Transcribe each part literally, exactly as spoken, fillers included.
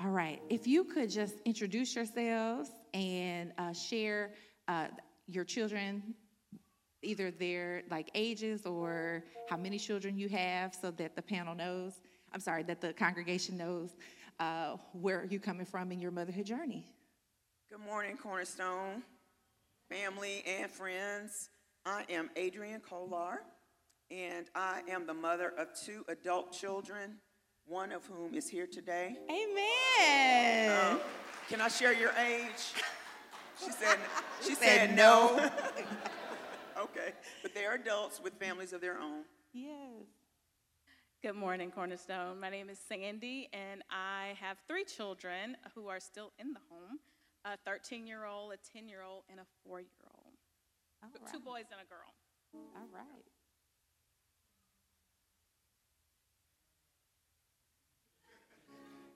All right, if you could just introduce yourselves and uh, share uh, your children, either their like ages or how many children you have, so that the panel knows, I'm sorry, that the congregation knows uh, where you're coming from in your motherhood journey. Good morning, Cornerstone family and friends. I am Adrian Kolar, and I am the mother of two adult children, one of whom is here today. Amen. Um, can I share your age? She said, she said, said no. no. Okay. But they are adults with families of their own. Yes. Good morning, Cornerstone. My name is Sandy, and I have three children who are still in the home, a thirteen-year-old, a ten-year-old, and a four-year-old. Right. Two boys and a girl. All right.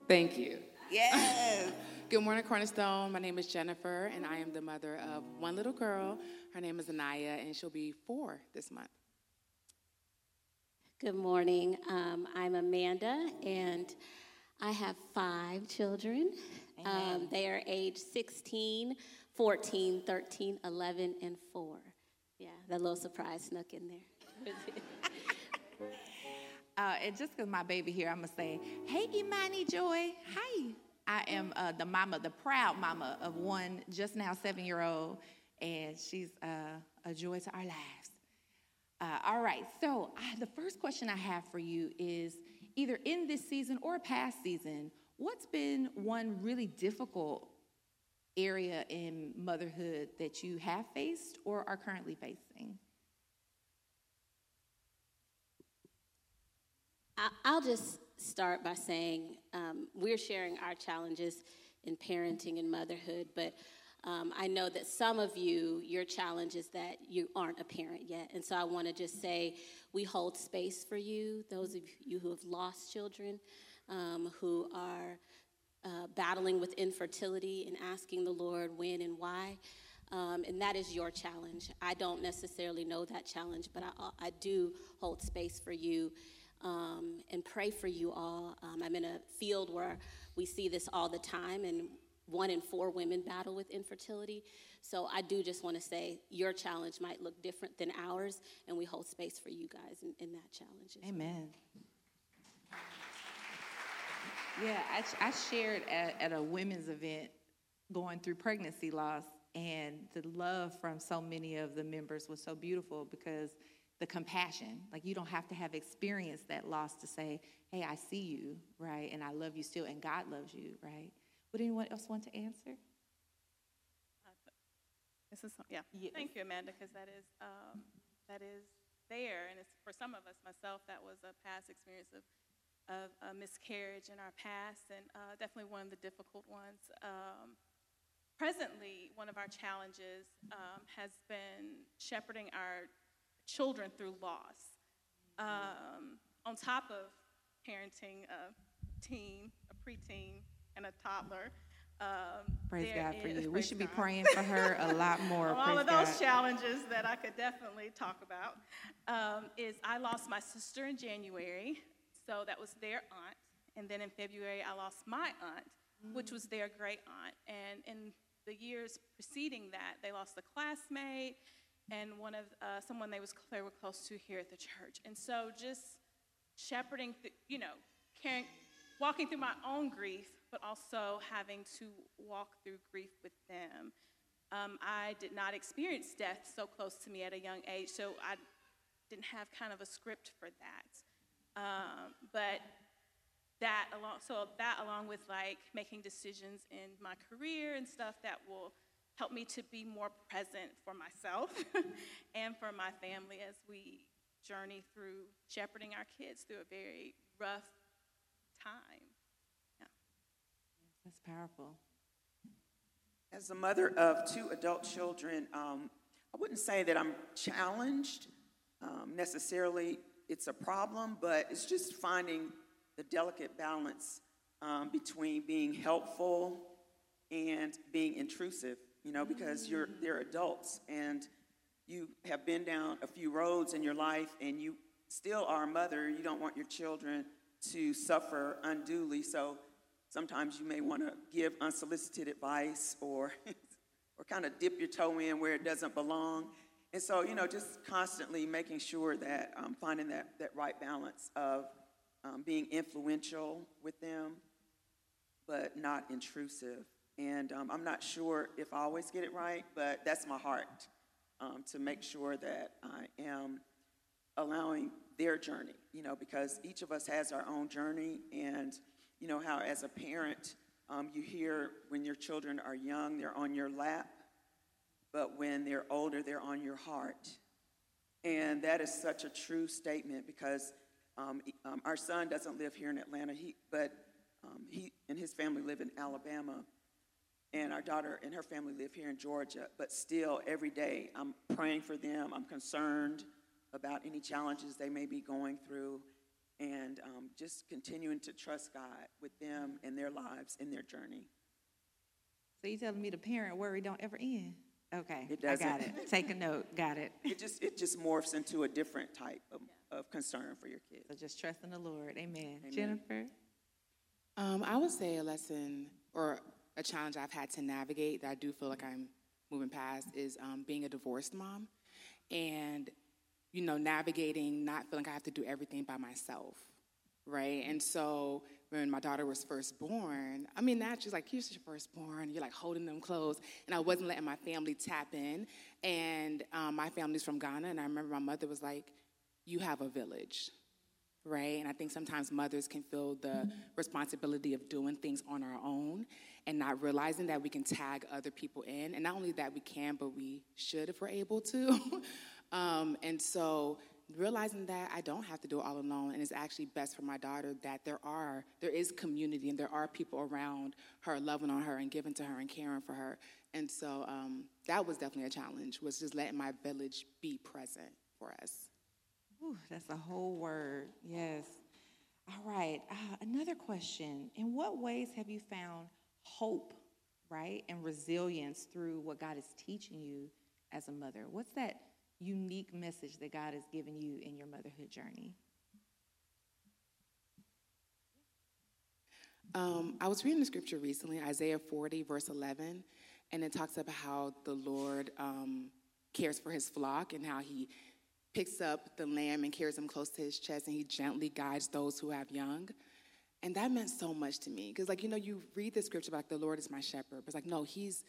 Thank you. Yes. Good morning, Cornerstone. My name is Jennifer, and I am the mother of one little girl. Her name is Anaya, and she'll be four this month. Good morning. Um, I'm Amanda, and I have five children. Um, they are age sixteen, fourteen, thirteen, eleven, and four. Yeah, that little surprise snuck in there. Uh, and just because my baby here, I'm going to say, hey, Imani Joy, hi. I am uh, the mama, the proud mama of one just now seven-year-old, and she's uh, a joy to our lives. Uh, all right, so I, the first question I have for you is, either in this season or past season, what's been one really difficult area in motherhood that you have faced or are currently facing? I'll just start by saying um, we're sharing our challenges in parenting and motherhood, but um, I know that some of you, your challenge is that you aren't a parent yet. And so I want to just say we hold space for you, those of you who have lost children, um, who are uh, battling with infertility and asking the Lord when and why. Um, and that is your challenge. I don't necessarily know that challenge, but I, I do hold space for you. Um, and pray for you all. Um, I'm in a field where we see this all the time, and one in four women battle with infertility. So I do just want to say your challenge might look different than ours, and we hold space for you guys in, in that challenge. Amen. Yeah, I, I shared at, at a women's event going through pregnancy loss, and the love from so many of the members was so beautiful because the compassion, like you don't have to have experienced that loss to say, hey, I see you, right? And I love you still, and God loves you, right? Would anyone else want to answer? Uh, this is, yeah. Yes. Thank you, Amanda, because that is um, that is there. And it's for some of us, myself, that was a past experience of, of a miscarriage in our past, and uh, definitely one of the difficult ones. Um, presently, one of our challenges um, has been shepherding our children through loss, um, on top of parenting a teen, a preteen, and a toddler. Um, praise God for you. We should be praying for her a lot more. All of those challenges that I could definitely talk about um, is I lost my sister in January, so that was their aunt, and then in February I lost my aunt, mm-hmm. which was their great aunt, and in the years preceding that, they lost a classmate, and one of uh, someone they was they were close to here at the church, and so just shepherding, th- you know, carrying, walking through my own grief, but also having to walk through grief with them. Um, I did not experience death so close to me at a young age, so I didn't have kind of a script for that. Um, but that along, so that along with like making decisions in my career and stuff that will help me to be more present for myself and for my family as we journey through shepherding our kids through a very rough time. Yeah. That's powerful. As a mother of two adult children, um, I wouldn't say that I'm challenged um, necessarily. It's a problem, but it's just finding the delicate balance um, between being helpful and being intrusive. You know, because you're they're adults and you have been down a few roads in your life, and you still are a mother. You don't want your children to suffer unduly. So sometimes you may want to give unsolicited advice or, or kind of dip your toe in where it doesn't belong. And so, you know, just constantly making sure that I'm um, finding that, that right balance of um, being influential with them, but not intrusive. And um, I'm not sure if I always get it right, but that's my heart, um, to make sure that I am allowing their journey, you know, because each of us has our own journey. And you know how as a parent, um, you hear when your children are young, they're on your lap, but when they're older, they're on your heart. And that is such a true statement, because um, um, our son doesn't live here in Atlanta, he, but um, he and his family live in Alabama. And our daughter and her family live here in Georgia, but still every day I'm praying for them. I'm concerned about any challenges they may be going through, and um, just continuing to trust God with them and their lives and their journey. So you're telling me the parent worry don't ever end? Okay, it doesn't. I got it. Take a note. Got it. It just it just morphs into a different type of, yeah. of concern for your kids. So just trust in the Lord. Amen. Amen. Jennifer? Um, I would say a lesson or a challenge I've had to navigate that I do feel like I'm moving past is um, being a divorced mom, and, you know, navigating not feeling like I have to do everything by myself, right? And so when my daughter was first born, I mean, naturally, like, you're first born, you're like holding them close, and I wasn't letting my family tap in, and um, my family's from Ghana, and I remember my mother was like, you have a village, right? And I think sometimes mothers can feel the responsibility of doing things on our own and not realizing that we can tag other people in. And not only that we can, but we should if we're able to. um, and so realizing that I don't have to do it all alone, and it's actually best for my daughter that there are, there is community and there are people around her loving on her and giving to her and caring for her. And so um, that was definitely a challenge, was just letting my village be present for us. Ooh, that's a whole word, yes. All right, uh, another question. In what ways have you found hope, right, and resilience through what God is teaching you as a mother? What's that unique message that God has given you in your motherhood journey? Um, I was reading the scripture recently, Isaiah forty, verse eleven, and it talks about how the Lord um, cares for his flock and how he picks up the lamb and carries him close to his chest, and he gently guides those who have young. And that meant so much to me, because, like, you know, you read the scripture about the Lord is my shepherd, but it's like, no, he's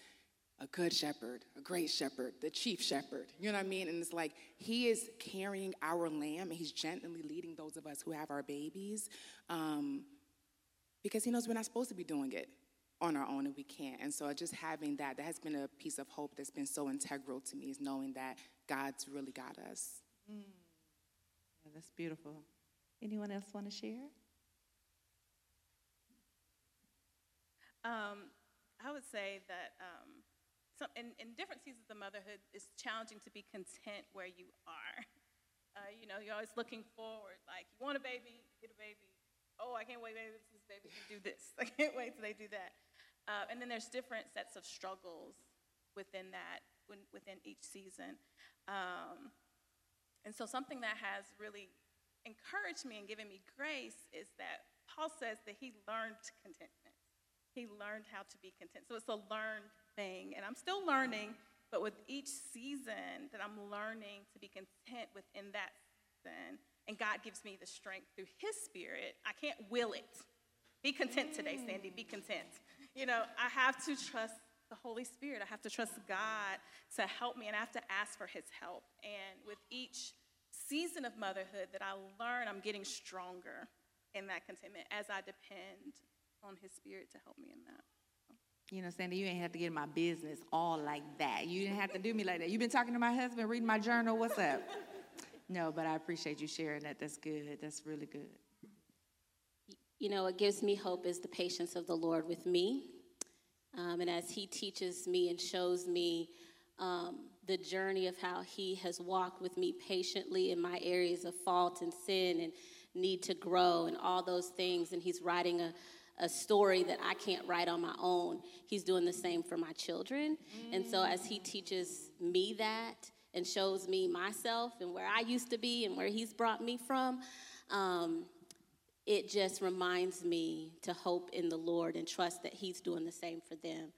a good shepherd, a great shepherd, the chief shepherd, you know what I mean? And it's like, he is carrying our lamb, and he's gently leading those of us who have our babies, um, because he knows we're not supposed to be doing it on our own, and we can't. And so just having that, that has been a piece of hope that's been so integral to me, is knowing that God's really got us. Mm. Yeah, that's beautiful. Anyone else want to share? Um, I would say that um, some, in, in different seasons of motherhood, it's challenging to be content where you are. Uh, you know, you're always looking forward, like, you want a baby, you get a baby. Oh, I can't wait, baby, this baby can do this. I can't wait till they do that. Uh, and then there's different sets of struggles within that, when, within each season. Um, And so something that has really encouraged me and given me grace is that Paul says that he learned contentment. He learned how to be content. So it's a learned thing. And I'm still learning, but with each season that I'm learning to be content within that season, and God gives me the strength through his spirit, I can't will it. Be content today, Sandy. Be content. You know, I have to trust the Holy Spirit. I have to trust God to help me, and I have to ask for his help. And with each season of motherhood that I learn, I'm getting stronger in that contentment as I depend on his spirit to help me in that. You know, Sandy, you ain't have to get in my business all like that. You didn't have to do me like that. You've been talking to my husband, reading my journal. What's up? No, but I appreciate you sharing that. That's good. That's really good. You know, what gives me hope is the patience of the Lord with me. Um, and as he teaches me and shows me um, the journey of how he has walked with me patiently in my areas of fault and sin and need to grow and all those things, and he's writing a, a story that I can't write on my own, he's doing the same for my children. Mm. And so as he teaches me that and shows me myself and where I used to be and where he's brought me from, um, it just reminds me to hope in the Lord and trust that he's doing the same for them,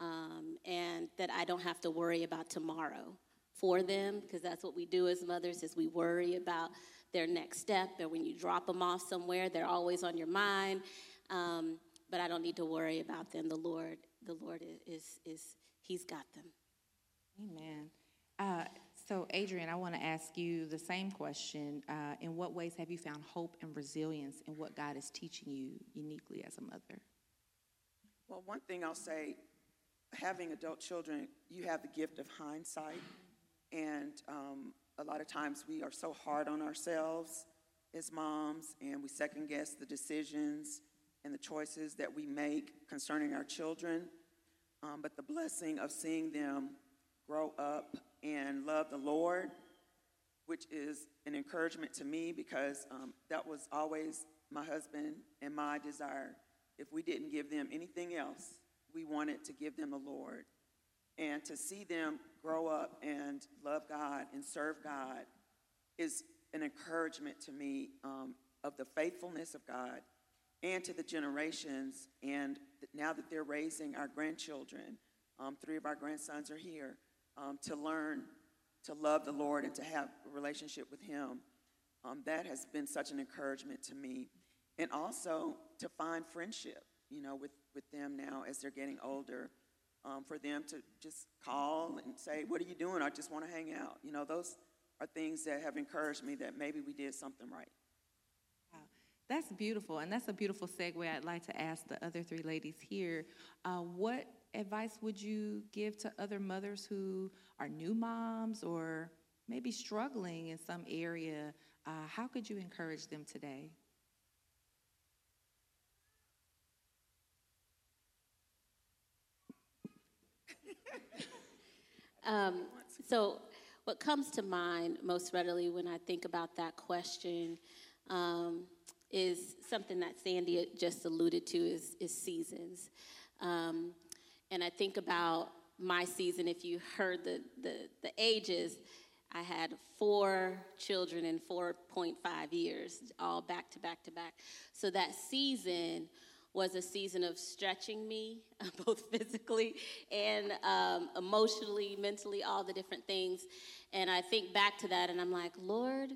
um, and that I don't have to worry about tomorrow for them, because that's what we do as mothers, is we worry about their next step, and when you drop them off somewhere, they're always on your mind, um, but I don't need to worry about them. The Lord, the Lord is, is, is he's got them. Amen. Uh, so, Adrian, I want to ask you the same question. Uh, in what ways have you found hope and resilience in what God is teaching you uniquely as a mother? Well, one thing I'll say, having adult children, you have the gift of hindsight. And um, a lot of times we are so hard on ourselves as moms, and we second guess the decisions and the choices that we make concerning our children. Um, but the blessing of seeing them grow up and love the Lord, which is an encouragement to me, because um, that was always my husband and my desire. If we didn't give them anything else, we wanted to give them the Lord. And to see them grow up and love God and serve God is an encouragement to me um, of the faithfulness of God and to the generations. And now that they're raising our grandchildren, um, three of our grandsons are here, um, to learn to love the Lord and to have a relationship with him. Um, that has been such an encouragement to me. And also to find friendship, you know, with, with them now as they're getting older. Um, for them to just call and say, what are you doing? I just want to hang out. You know, those are things that have encouraged me that maybe we did something right. Wow. That's beautiful, and that's a beautiful segue. I'd like to ask the other three ladies here, uh, what advice would you give to other mothers who are new moms or maybe struggling in some area? Uh, how could you encourage them today? Um, so what comes to mind most readily when I think about that question um, is something that Sandy just alluded to, is, is seasons. Um, and I think about my season. If you heard the, the, the ages, I had four children in four point five years, all back to back to back. So that season was a season of stretching me, both physically and um, emotionally, mentally, all the different things. And I think back to that, and I'm like, Lord,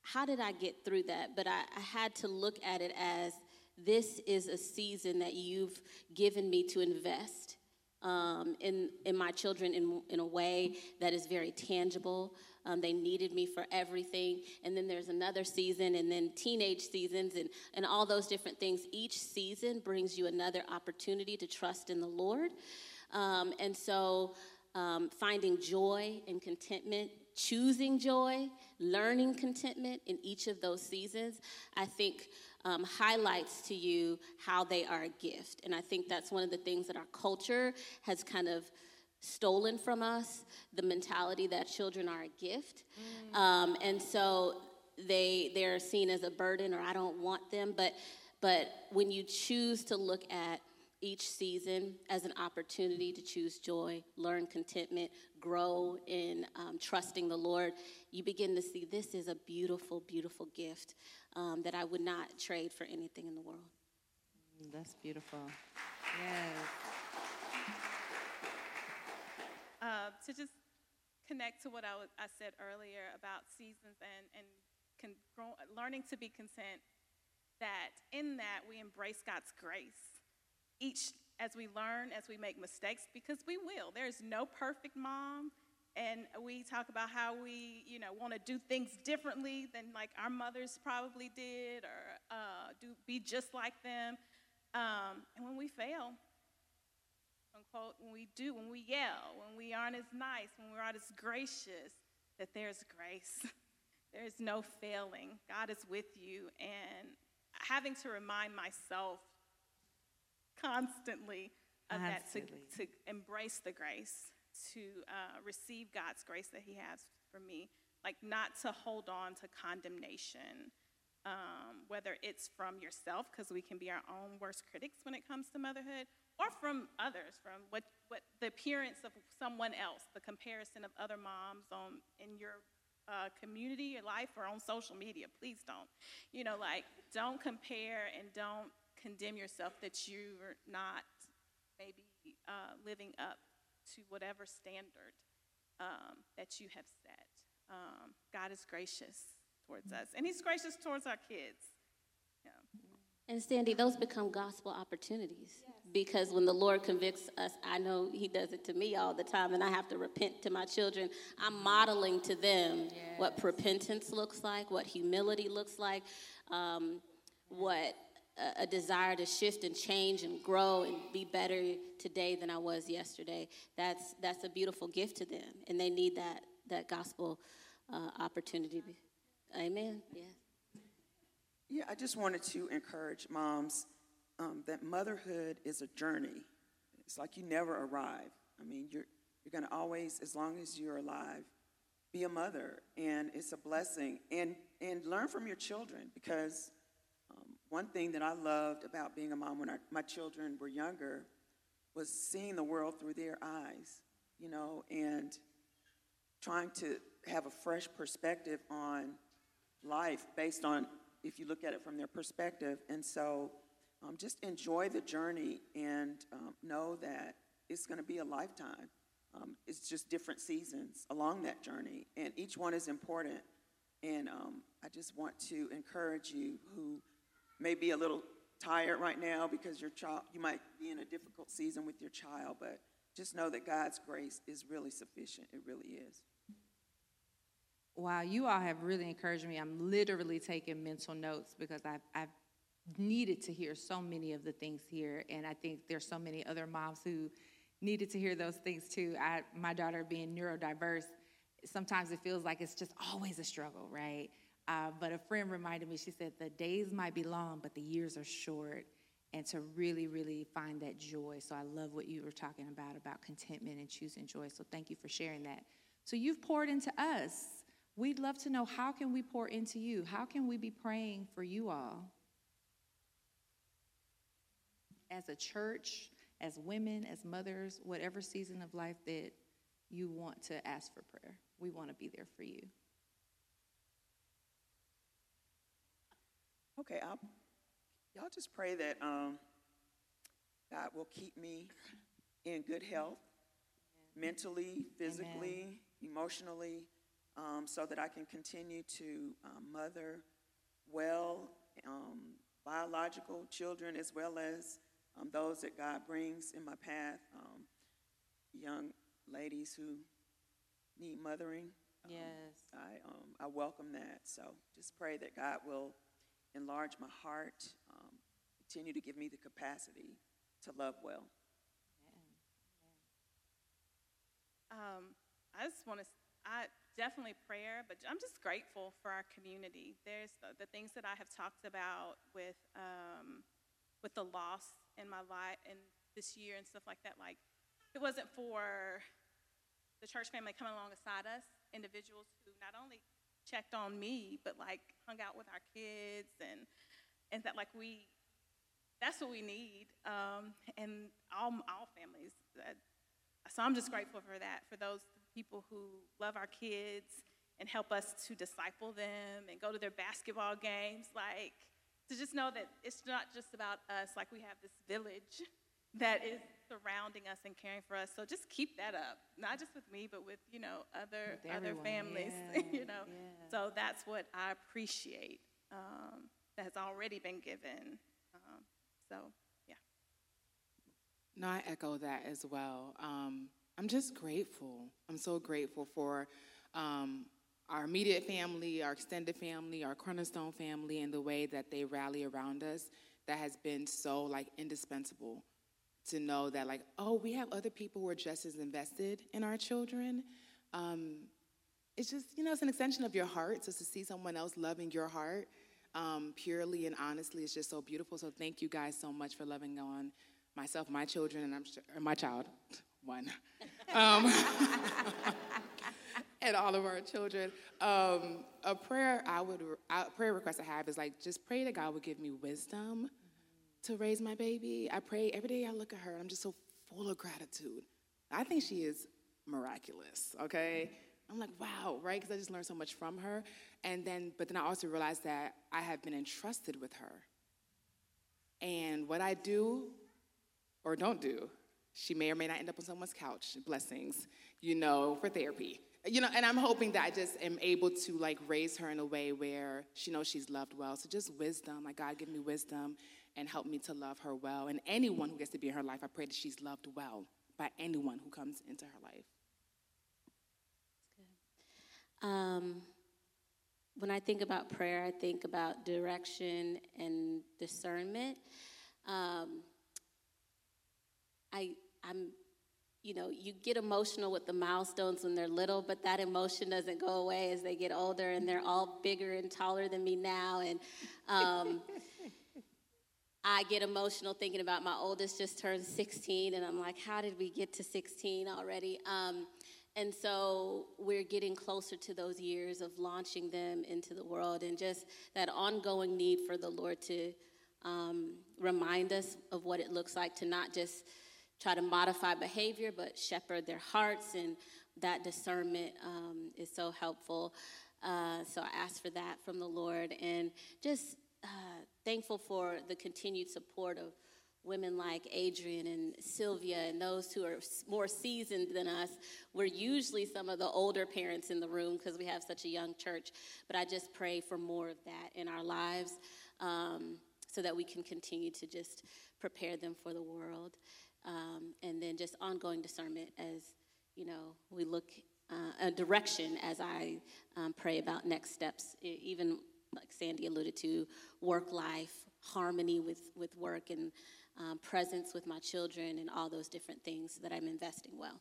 how did I get through that? But I, I had to look at it as, this is a season that you've given me to invest um, in, in my children in, in a way that is very tangible. Um, they needed me for everything. And then there's another season, and then teenage seasons, and, and all those different things. Each season brings you another opportunity to trust in the Lord. Um, and so um, finding joy and contentment, choosing joy, learning contentment in each of those seasons, I think um, highlights to you how they are a gift. And I think that's one of the things that our culture has kind of stolen from us, the mentality that children are a gift. Mm. Um, and so they they are seen as a burden, or I don't want them. But, but when you choose to look at each season as an opportunity to choose joy, learn contentment, grow in um, trusting the Lord, you begin to see this is a beautiful, beautiful gift um, that I would not trade for anything in the world. That's beautiful. Yes. Uh, to just connect to what I, was, I said earlier about seasons and, and con grow learning to be content, that in that we embrace God's grace. Each, as we learn, as we make mistakes, because we will. There is no perfect mom, and we talk about how we, you know, want to do things differently than like our mothers probably did, or uh, do be just like them. Um, and when we fail, unquote, when we do, when we yell, when we aren't as nice, when we aren't as gracious, that there's grace. There's no failing. God is with you. And having to remind myself constantly of Absolutely. that, to, to embrace the grace, to uh, receive God's grace that he has for me, like not to hold on to condemnation, um, whether it's from yourself, because we can be our own worst critics when it comes to motherhood, or from others, from what, what the appearance of someone else, the comparison of other moms on in your uh, community, your life, or on social media. Please don't. You know, like, don't compare and don't condemn yourself that you're not maybe uh, living up to whatever standard um, that you have set. Um, God is gracious towards us, and he's gracious towards our kids. Yeah. And Sandy, those become gospel opportunities, yes. Because when the Lord convicts us, I know he does it to me all the time, and I have to repent to my children. I'm modeling to them, yes, what repentance looks like, what humility looks like, um, what a, a desire to shift and change and grow and be better today than I was yesterday. That's, that's a beautiful gift to them, and they need that, that gospel uh, opportunity. Amen. Yeah. Yeah, I just wanted to encourage moms um, that motherhood is a journey. It's like you never arrive. I mean, you're you're going to always, as long as you're alive, be a mother, and it's a blessing. And and learn from your children, because um, one thing that I loved about being a mom when our, my children were younger was seeing the world through their eyes, you know, and trying to have a fresh perspective on life based on, if you look at it from their perspective. And so um, just enjoy the journey, and um, know that it's going to be a lifetime. Um, it's just different seasons along that journey, and each one is important. And um, I just want to encourage you who may be a little tired right now because your child, you might be in a difficult season with your child, but just know that God's grace is really sufficient. It really is. Wow, you all have really encouraged me. I'm literally taking mental notes, because I've, I've needed to hear so many of the things here, and I think there's so many other moms who needed to hear those things too. I, my daughter being neurodiverse, sometimes it feels like it's just always a struggle, right? Uh, but a friend reminded me, she said, the days might be long, but the years are short, and to really, really find that joy. So I love what you were talking about, about contentment and choosing joy. So thank you for sharing that. So you've poured into us. We'd love to know, how can we pour into you? How can we be praying for you all? As a church, as women, as mothers, whatever season of life that you want to ask for prayer, we want to be there for you. Okay, I'll, y'all just pray that um, God will keep me in good health, amen, mentally, physically, amen, emotionally, Um, so that I can continue to um, mother well, um, biological children, as well as um, those that God brings in my path, um, young ladies who need mothering. Um, yes. I, um, I welcome that. So just pray that God will enlarge my heart, um, continue to give me the capacity to love well. Um, I just want to, I... Definitely prayer, but I'm just grateful for our community. There's the, the things that I have talked about with um, with the loss in my life and this year and stuff like that. Like, if it wasn't for the church family coming alongside us, individuals who not only checked on me, but like hung out with our kids, and and that like we, that's what we need. Um, and all all families. So I'm just grateful for that. For those people who love our kids and help us to disciple them and go to their basketball games, like, to just know that it's not just about us, like we have this village that is surrounding us and caring for us. So just keep that up, not just with me, but with, you know, other other families, yeah, you know. Yeah. So that's what I appreciate um, that has already been given. Um, so, yeah. No, I echo that as well. Um, I'm just grateful. I'm so grateful for um, our immediate family, our extended family, our Cornerstone family, and the way that they rally around us. That has been so, like, indispensable to know that, like, oh, we have other people who are just as invested in our children. Um, it's just, you know, it's an extension of your heart. So to see someone else loving your heart um, purely and honestly is just so beautiful. So thank you guys so much for loving on myself, my children, and I'm sure, my child. One. Um, and all of our children. Um, a prayer I would a prayer request I have is like, just pray that God would give me wisdom to raise my baby. I pray every day I look at her, I'm just so full of gratitude. I think she is miraculous, okay? I'm like, wow, right? Because I just learned so much from her. And then, but then I also realized that I have been entrusted with her. And what I do or don't do, she may or may not end up on someone's couch, blessings, you know, for therapy. You know, and I'm hoping that I just am able to, like, raise her in a way where she knows she's loved well. So just wisdom, like, God, give me wisdom and help me to love her well. And anyone who gets to be in her life, I pray that she's loved well by anyone who comes into her life. Good. Um, when I think about prayer, I think about direction and discernment. Um, I, I'm... You know, you get emotional with the milestones when they're little, but that emotion doesn't go away as they get older, and they're all bigger and taller than me now. And um, I get emotional thinking about my oldest just turned sixteen, and I'm like, how did we get to sixteen already? Um, and so we're getting closer to those years of launching them into the world, and just that ongoing need for the Lord to um, remind us of what it looks like to not just try to modify behavior, but shepherd their hearts, and that discernment um, is so helpful. Uh, so I ask for that from the Lord, and just uh, thankful for the continued support of women like Adrian and Sylvia and those who are more seasoned than us. We're usually some of the older parents in the room because we have such a young church, but I just pray for more of that in our lives um, so that we can continue to just prepare them for the world. Um, and then just ongoing discernment as, you know, we look uh, a direction as I um, pray about next steps, even like Sandy alluded to, work life, harmony with, with work, and um, presence with my children, and all those different things so that I'm investing well.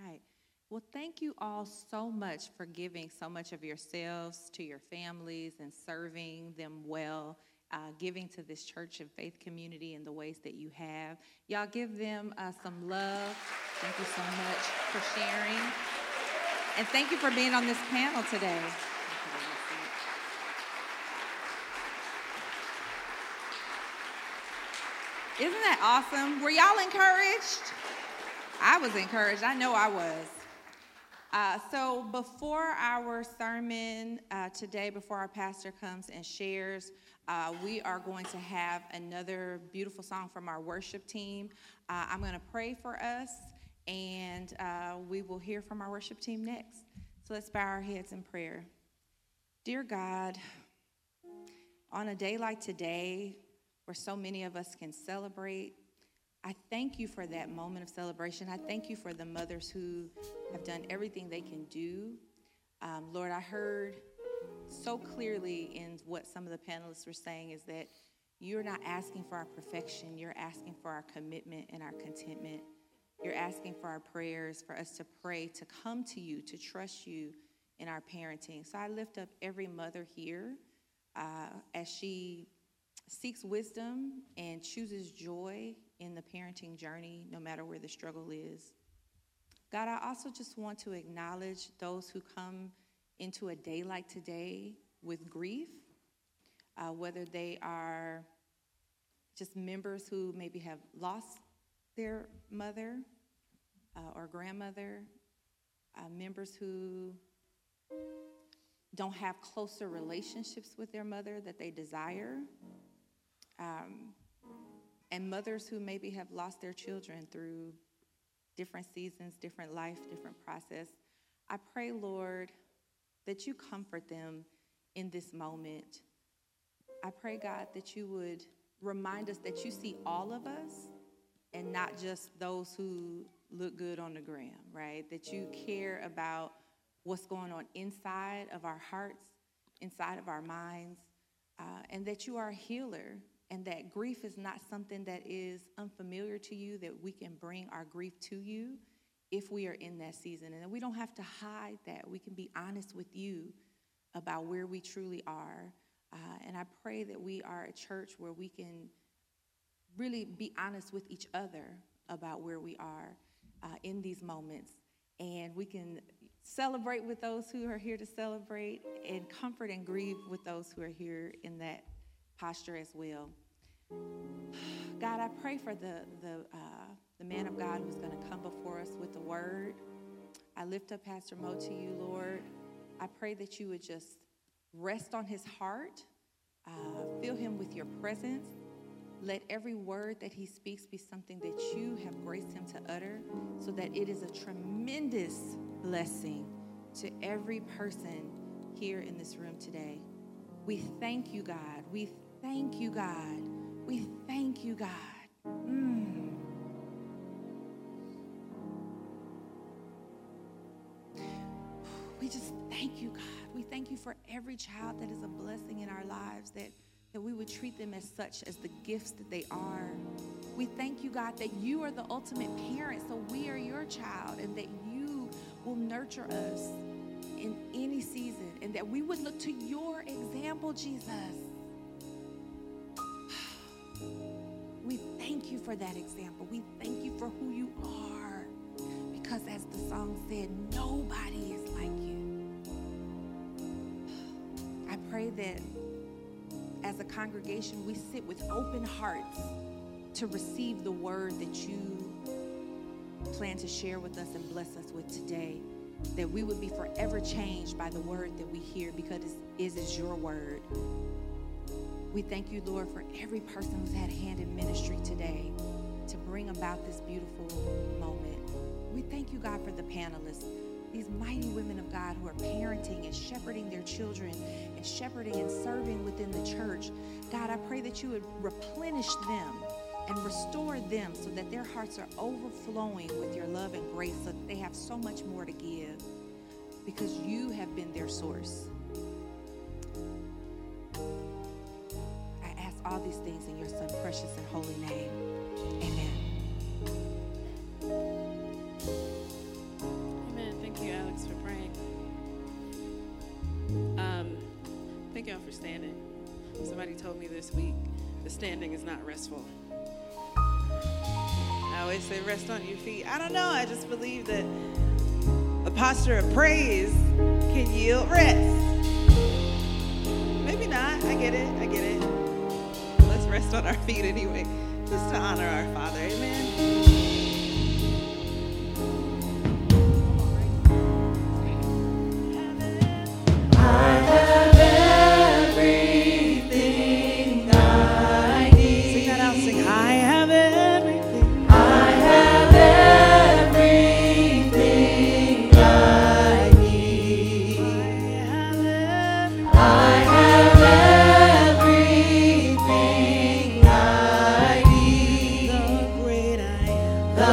All right. Well, thank you all so much for giving so much of yourselves to your families and serving them well. Uh, giving to this church and faith community in the ways that you have. Y'all give them uh, some love. Thank you so much for sharing. And thank you for being on this panel today. Isn't that awesome? Were y'all encouraged? I was encouraged. I know I was. Uh, so before our sermon uh, today, before our pastor comes and shares, Uh, we are going to have another beautiful song from our worship team. Uh, I'm going to pray for us, and uh, we will hear from our worship team next. So let's bow our heads in prayer. Dear God, on a day like today, where so many of us can celebrate, I thank you for that moment of celebration. I thank you for the mothers who have done everything they can do. Um, Lord, I heard so clearly in what some of the panelists were saying is that you're not asking for our perfection. You're asking for our commitment and our contentment. You're asking for our prayers, for us to pray, to come to you, to trust you in our parenting. So I lift up every mother here uh, as she seeks wisdom and chooses joy in the parenting journey, no matter where the struggle is. God, I also just want to acknowledge those who come into a day like today with grief, uh, whether they are just members who maybe have lost their mother uh, or grandmother, uh, members who don't have closer relationships with their mother that they desire, um, and mothers who maybe have lost their children through different seasons, different life, different process. I pray, Lord, that you comfort them in this moment. I pray, God, that you would remind us that you see all of us and not just those who look good on the gram, right? That you care about what's going on inside of our hearts, inside of our minds, uh, and that you are a healer, and that grief is not something that is unfamiliar to you, that we can bring our grief to you if we are in that season. And we don't have to hide that. We can be honest with you about where we truly are. Uh, and I pray that we are a church where we can really be honest with each other about where we are uh, in these moments. And we can Celebrate with those who are here to celebrate, and comfort and grieve with those who are here in that posture as well. God, I pray for the, the, uh, the man of God who's going to come before us with the word. I lift up Pastor Moe to you, Lord. I pray that you would just rest on his heart, uh, fill him with your presence. Let every word that he speaks be something that you have graced him to utter, so that it is a tremendous blessing to every person here in this room today. We thank you, God. We thank you, God. We thank you, God. Mm. We just thank you, God. We thank you for every child that is a blessing in our lives, that that we would treat them as such, as the gifts that they are. We thank you, God, that you are the ultimate parent, so we are your child, and that you will nurture us in any season, and that we would look to your example, Jesus. We thank you for that example. We thank you for who you are, because as the song said, nobody is like you. I pray that as a congregation, we sit with open hearts to receive the word that you plan to share with us and bless us with today, that we would be forever changed by the word that we hear, because it is, it is your word. We thank you, Lord, for every person who's had a hand in ministry today to bring about this beautiful moment. We thank you, God, for the panelists, these mighty women of God who are parenting and shepherding their children and shepherding and serving within the church. God, I pray that you would replenish them and restore them, so that their hearts are overflowing with your love and grace, so that they have so much more to give, because you have been their source. I ask all these things in your Son's precious and holy name. Amen. Thank y'all for standing. Somebody told me this week, the standing is not restful. I always say rest on your feet. I don't know, I just believe that a posture of praise can yield rest. Maybe not, I get it, I get it. Let's rest on our feet anyway, just to honor our Father, amen. The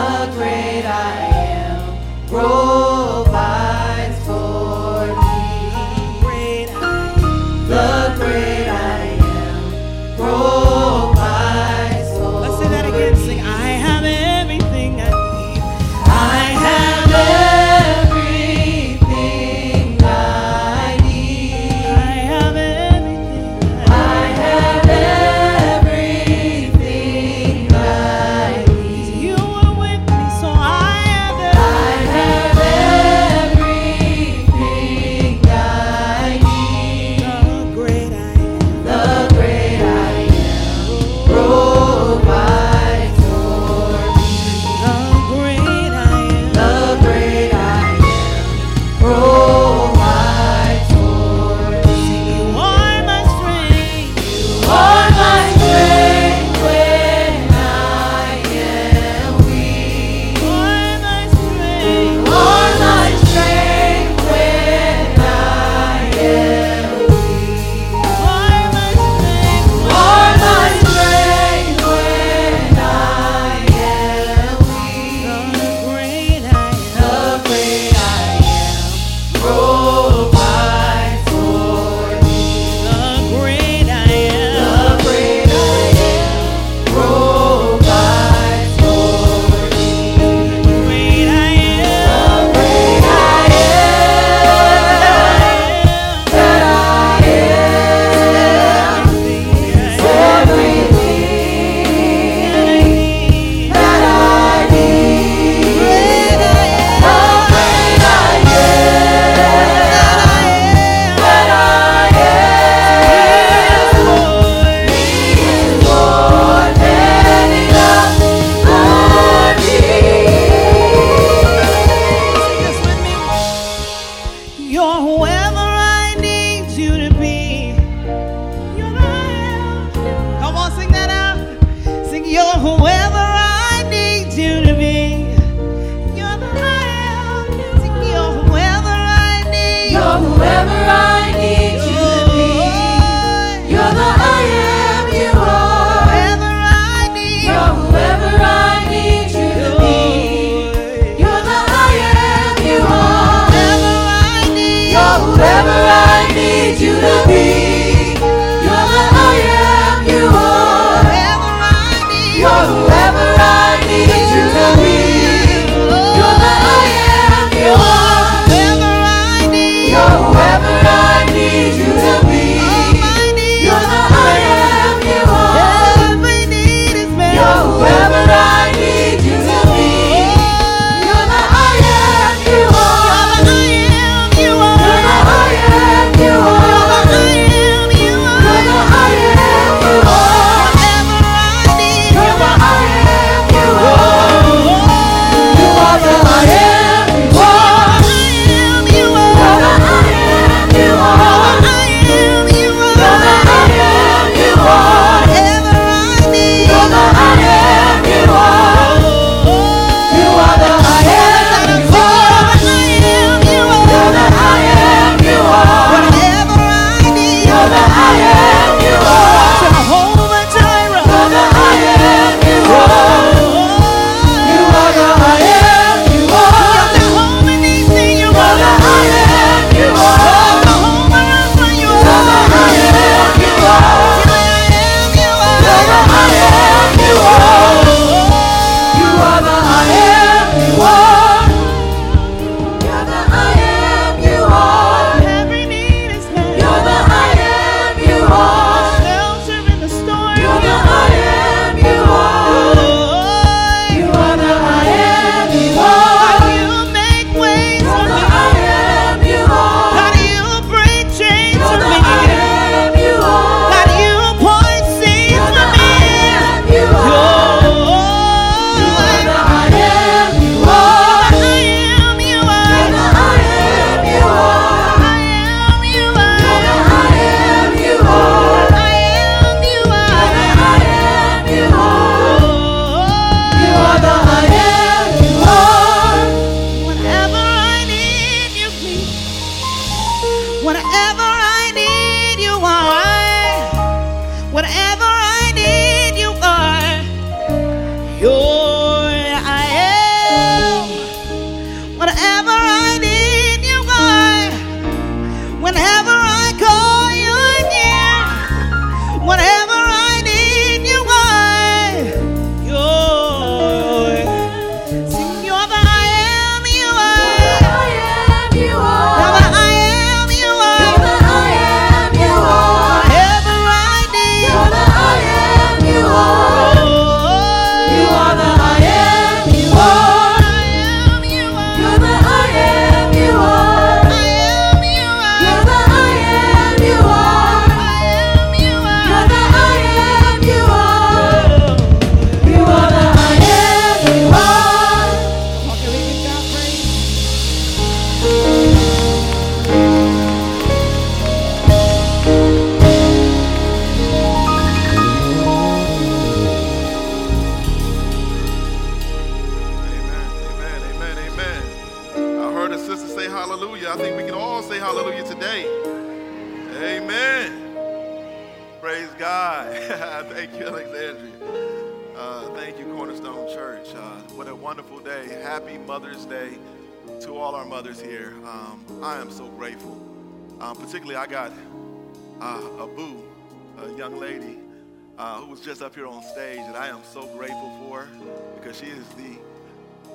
Up here on stage, and I am so grateful for her because she is the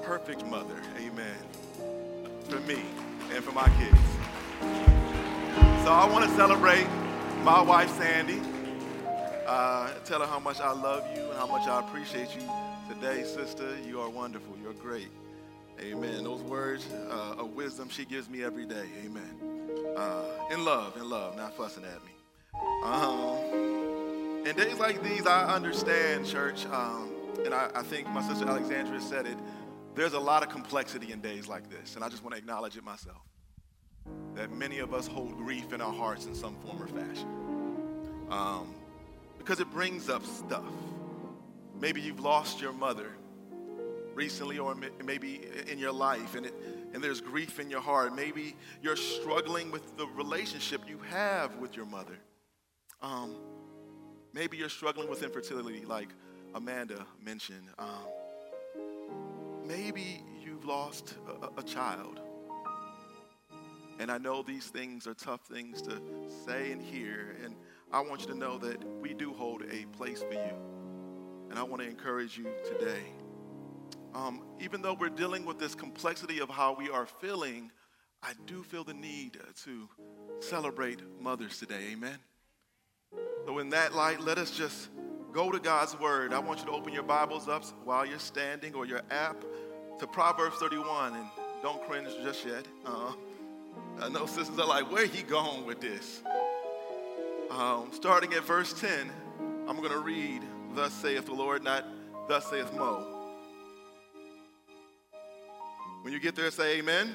perfect mother, amen, for me and for my kids. So I want to celebrate my wife, Sandy, uh, tell her how much I love you and how much I appreciate you today, sister. You are wonderful. You're great, amen. Those words uh, of wisdom she gives me every day, amen. Uh, in love, in love, not fussing at me. Um... In days like these, I understand, church, um, and I, I think my sister Alexandria said it, there's a lot of complexity in days like this, and I just want to acknowledge it myself, that many of us hold grief in our hearts in some form or fashion, um, because it brings up stuff. Maybe you've lost your mother recently, or maybe in your life, and it, and there's grief in your heart. Maybe you're struggling with the relationship you have with your mother. Um, maybe you're struggling with infertility, like Amanda mentioned. Um, maybe you've lost a, a child. And I know these things are tough things to say and hear, and I want you to know that we do hold a place for you. And I want to encourage you today. Um, even though we're dealing with this complexity of how we are feeling, I do feel the need to celebrate mothers today, amen? So in that light, let us just go to God's word. I want you to open your Bibles up while you're standing, or your app, to Proverbs thirty-one, and don't cringe just yet. Uh, I know sisters are like, where he going with this? Um, starting at verse ten, I'm going to read, "Thus saith the Lord," not "thus saith Moe." When you get there, say amen.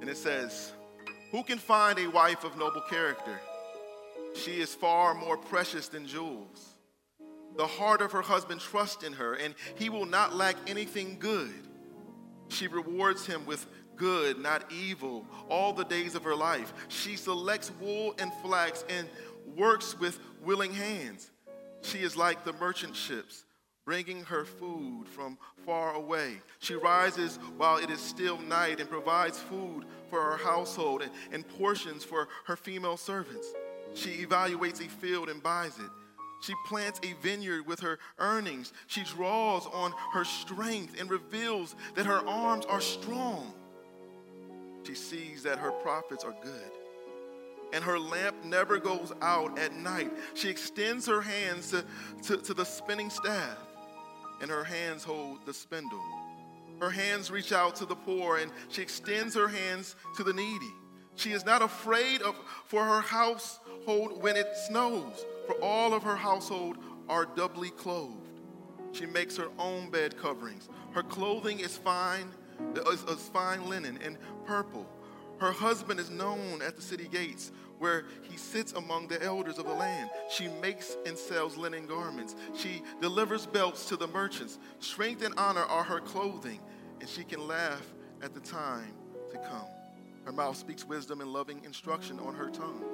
And it says, "Who can find a wife of noble character? She is far more precious than jewels. The heart of her husband trusts in her, and he will not lack anything good. She rewards him with good, not evil, all the days of her life. She selects wool and flax and works with willing hands. She is like the merchant ships, bringing her food from far away. She rises while it is still night and provides food for her household and, and portions for her female servants. She evaluates a field and buys it. She plants a vineyard with her earnings. She draws on her strength and reveals that her arms are strong. She sees that her profits are good, and her lamp never goes out at night. She extends her hands to, to, to the spinning staff, and her hands hold the spindle. Her hands reach out to the poor, and she extends her hands to the needy. She is not afraid of for her household when it snows, for all of her household are doubly clothed. She makes her own bed coverings. Her clothing is fine, is, is fine linen and purple. Her husband is known at the city gates, where he sits among the elders of the land. She makes and sells linen garments. She delivers belts to the merchants. Strength and honor are her clothing, and she can laugh at the time to come. Her mouth speaks wisdom and loving instruction on her tongue.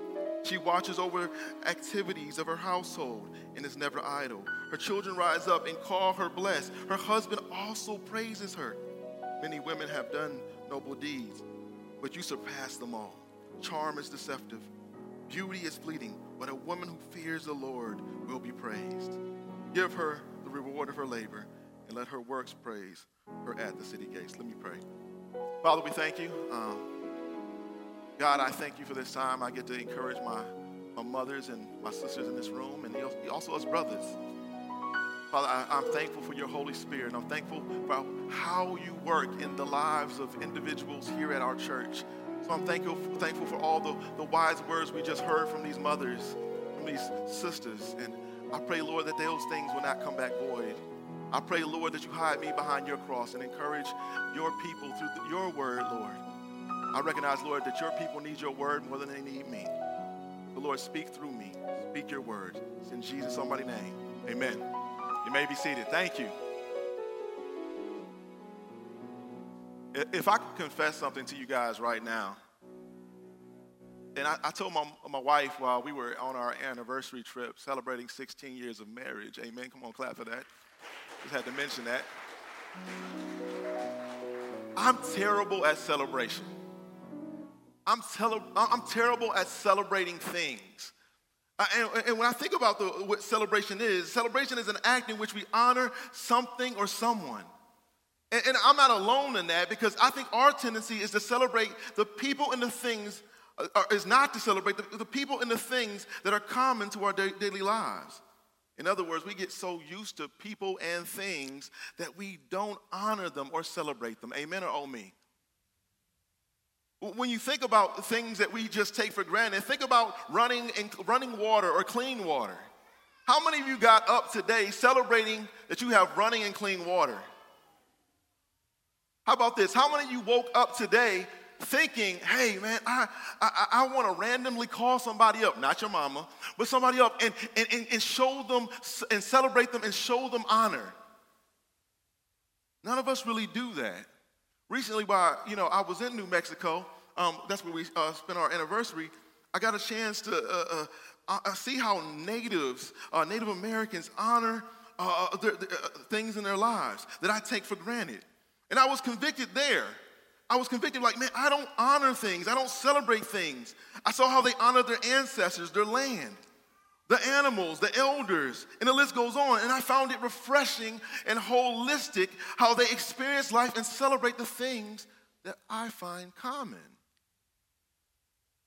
She watches over activities of her household and is never idle. Her children rise up and call her blessed. Her husband also praises her. Many women have done noble deeds, but you surpass them all. Charm is deceptive. Beauty is fleeting, but a woman who fears the Lord will be praised. Give her the reward of her labor, and let her works praise her at the city gates." Let me pray. Father, we thank you. Um, God, I thank you for this time. I get to encourage my, my mothers and my sisters in this room, and also us brothers. Father, I, I'm thankful for your Holy Spirit. I'm thankful for how you work in the lives of individuals here at our church. So I'm thankful, thankful for all the, the wise words we just heard from these mothers, from these sisters. And I pray, Lord, that those things will not come back void. I pray, Lord, that you hide me behind your cross and encourage your people through the, your word, Lord. I recognize, Lord, that your people need your word more than they need me. But, Lord, speak through me. Speak your word. It's in Jesus' almighty name. Amen. You may be seated. Thank you. If I could confess something to you guys right now, and I, I told my, my wife while we were on our anniversary trip celebrating sixteen years of marriage, amen, come on, clap for that. Just had to mention that. I'm terrible at celebration. I'm, tele- I'm terrible at celebrating things. I, and, and when I think about the, what celebration is, celebration is an act in which we honor something or someone. And, and I'm not alone in that, because I think our tendency is to celebrate the people and the things, or is not to celebrate the, the people and the things that are common to our da- daily lives. In other words, we get so used to people and things that we don't honor them or celebrate them. Amen or oh me? When you think about things that we just take for granted, think about running and running water or clean water. How many of you got up today celebrating that you have running and clean water? How about this? How many of you woke up today thinking, hey, man, I I, I want to randomly call somebody up, not your mama, but somebody up, and, and, and, and show them and celebrate them and show them honor. None of us really do that. Recently, while you know, I was in New Mexico, um, that's where we uh, spent our anniversary, I got a chance to uh, uh, uh, see how natives, uh, Native Americans honor uh, their, their, uh, things in their lives that I take for granted. And I was convicted there. I was convicted, like, man, I don't honor things. I don't celebrate things. I saw how they honor their ancestors, their land, the animals, the elders, and the list goes on. And I found it refreshing and holistic how they experience life and celebrate the things that I find common.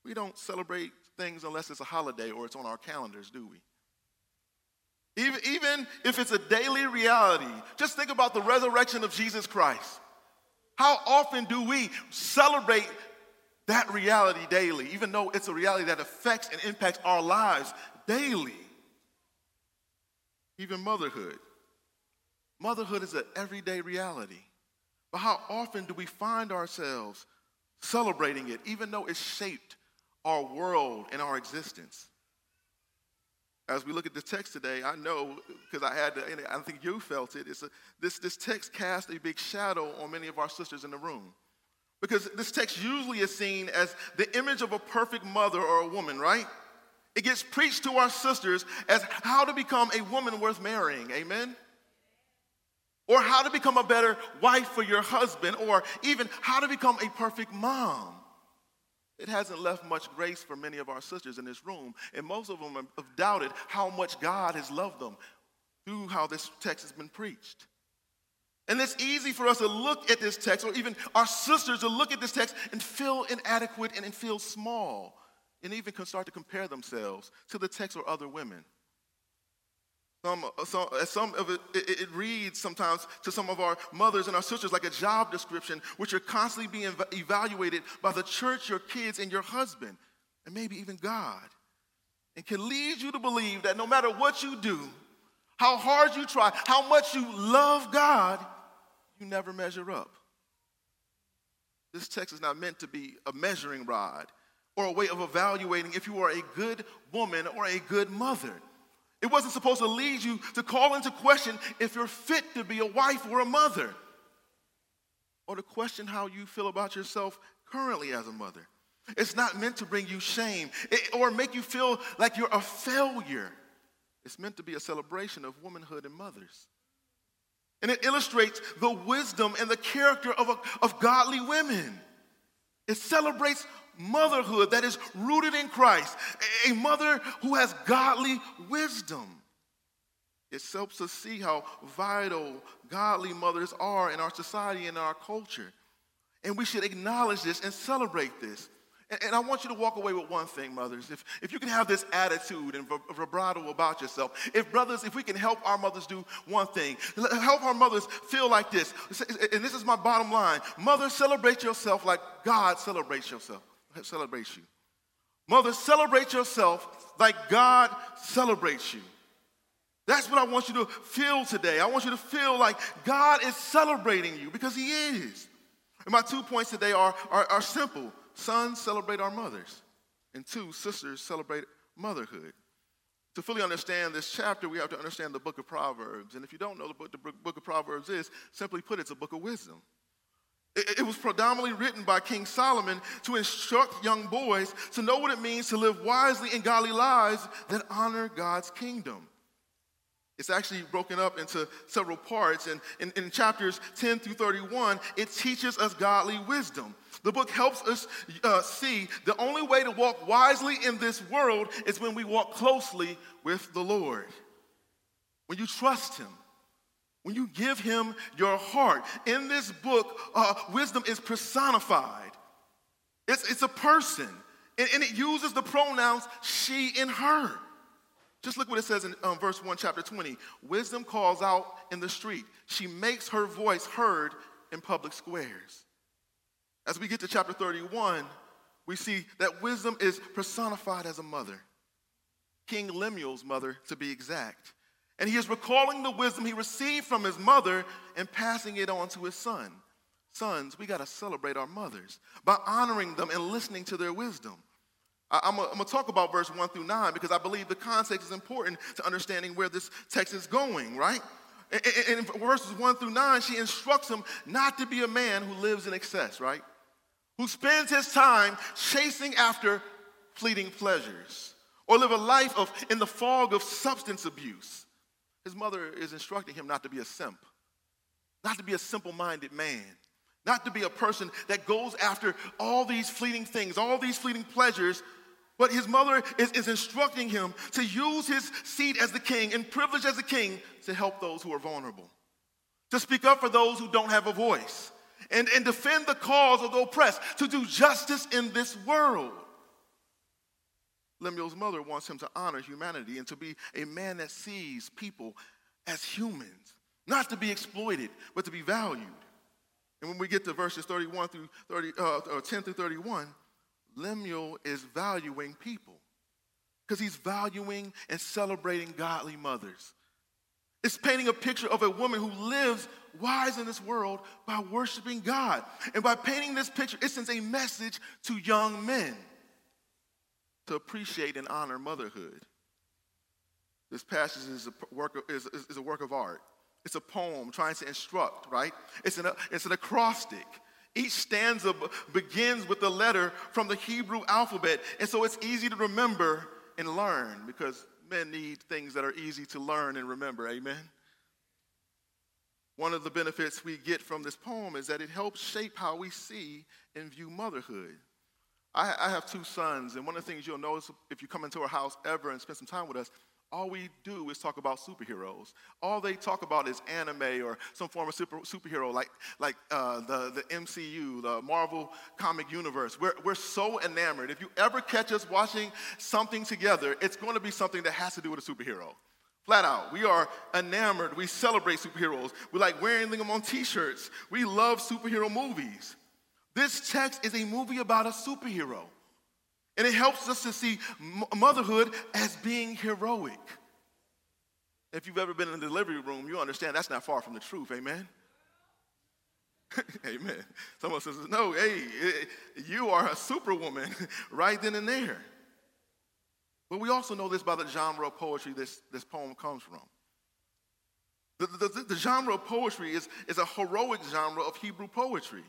We don't celebrate things unless it's a holiday or it's on our calendars, do we? Even, even if it's a daily reality, just think about the resurrection of Jesus Christ. How often do we celebrate that reality daily, even though it's a reality that affects and impacts our lives daily? Even motherhood. Motherhood is an everyday reality. But how often do we find ourselves celebrating it, even though it shaped our world and our existence? As we look at the text today, I know, because I had to, and I think you felt it, it's a, this, this text casts a big shadow on many of our sisters in the room. Because this text usually is seen as the image of a perfect mother or a woman, right? It gets preached to our sisters as how to become a woman worth marrying, amen? Or how to become a better wife for your husband, or even how to become a perfect mom. It hasn't left much grace for many of our sisters in this room, and most of them have doubted how much God has loved them through how this text has been preached. And it's easy for us to look at this text, or even our sisters to look at this text and feel inadequate and feel small, and even can start to compare themselves to the text or other women. Some, some, some of it, it, it reads sometimes to some of our mothers and our sisters like a job description, which are constantly being evaluated by the church, your kids, and your husband, and maybe even God, and can lead you to believe that no matter what you do, how hard you try, how much you love God, you never measure up. This text is not meant to be a measuring rod or a way of evaluating if you are a good woman or a good mother. It wasn't supposed to lead you to call into question if you're fit to be a wife or a mother, or to question how you feel about yourself currently as a mother. It's not meant to bring you shame or make you feel like you're a failure. It's meant to be a celebration of womanhood and mothers. And it illustrates the wisdom and the character of, a, of godly women. It celebrates motherhood that is rooted in Christ, a mother who has godly wisdom. It helps us see how vital godly mothers are in our society and our culture. And we should acknowledge this and celebrate this. And, and I want you to walk away with one thing, mothers. If, if you can have this attitude and vibrato about yourself, if brothers, if we can help our mothers do one thing, help our mothers feel like this. And this is my bottom line. Mothers, celebrate yourself like God celebrates yourself. Celebrates you. Mother, celebrate yourself like God celebrates you. That's what I want you to feel today. I want you to feel like God is celebrating you, because he is. And my two points today are, are, are simple. Sons, celebrate our mothers. And two, sisters, celebrate motherhood. To fully understand this chapter, we have to understand the book of Proverbs. And if you don't know what the book of Proverbs is, simply put, it's a book of wisdom. It was predominantly written by King Solomon to instruct young boys to know what it means to live wisely and godly lives that honor God's kingdom. It's actually broken up into several parts, and in, in chapters ten through thirty-one, it teaches us godly wisdom. The book helps us uh, see the only way to walk wisely in this world is when we walk closely with the Lord, when you trust him. When you give him your heart. In this book, uh, wisdom is personified. It's, it's a person, and, and it uses the pronouns she and her. Just look what it says in um, verse one, chapter twenty. Wisdom calls out in the street. She makes her voice heard in public squares. As we get to chapter thirty-one, we see that wisdom is personified as a mother, King Lemuel's mother to be exact. And he is recalling the wisdom he received from his mother and passing it on to his son. Sons, we got to celebrate our mothers by honoring them and listening to their wisdom. I, I'm going to talk about verse one through nine because I believe the context is important to understanding where this text is going, right? In, in, in verses one through nine, she instructs him not to be a man who lives in excess, right? Who spends his time chasing after fleeting pleasures or live a life of in the fog of substance abuse. His mother is instructing him not to be a simp, not to be a simple-minded man, not to be a person that goes after all these fleeting things, all these fleeting pleasures. But his mother is, is instructing him to use his seat as the king and privilege as a king to help those who are vulnerable, to speak up for those who don't have a voice, and, and defend the cause of the oppressed, to do justice in this world. Lemuel's mother wants him to honor humanity and to be a man that sees people as humans, not to be exploited, but to be valued. And when we get to verses thirty-one through thirty, uh, or ten through thirty-one, Lemuel is valuing people because he's valuing and celebrating godly mothers. It's painting a picture of a woman who lives wise in this world by worshiping God. And by painting this picture, it sends a message to young men to appreciate and honor motherhood. This passage is a work of, is, is a work of art. It's a poem trying to instruct, right? It's an, it's an acrostic. Each stanza b- begins with a letter from the Hebrew alphabet, and so it's easy to remember and learn because men need things that are easy to learn and remember, amen? One of the benefits we get from this poem is that it helps shape how we see and view motherhood. I, I have two sons, and one of the things you'll notice if you come into our house ever and spend some time with us, all we do is talk about superheroes. All they talk about is anime or some form of super, superhero like, like uh, the, the M C U, the Marvel Comic Universe. We're, we're so enamored. If you ever catch us watching something together, it's going to be something that has to do with a superhero. Flat out, we are enamored. We celebrate superheroes. We like wearing them on T-shirts. We love superhero movies. This text is a movie about a superhero. And it helps us to see motherhood as being heroic. If you've ever been in the delivery room, you understand that's not far from the truth, amen? Amen. Someone says, no, hey, you are a superwoman right then and there. But we also know this by the genre of poetry this, this poem comes from. The, the, the, the genre of poetry is, is a heroic genre of Hebrew poetry.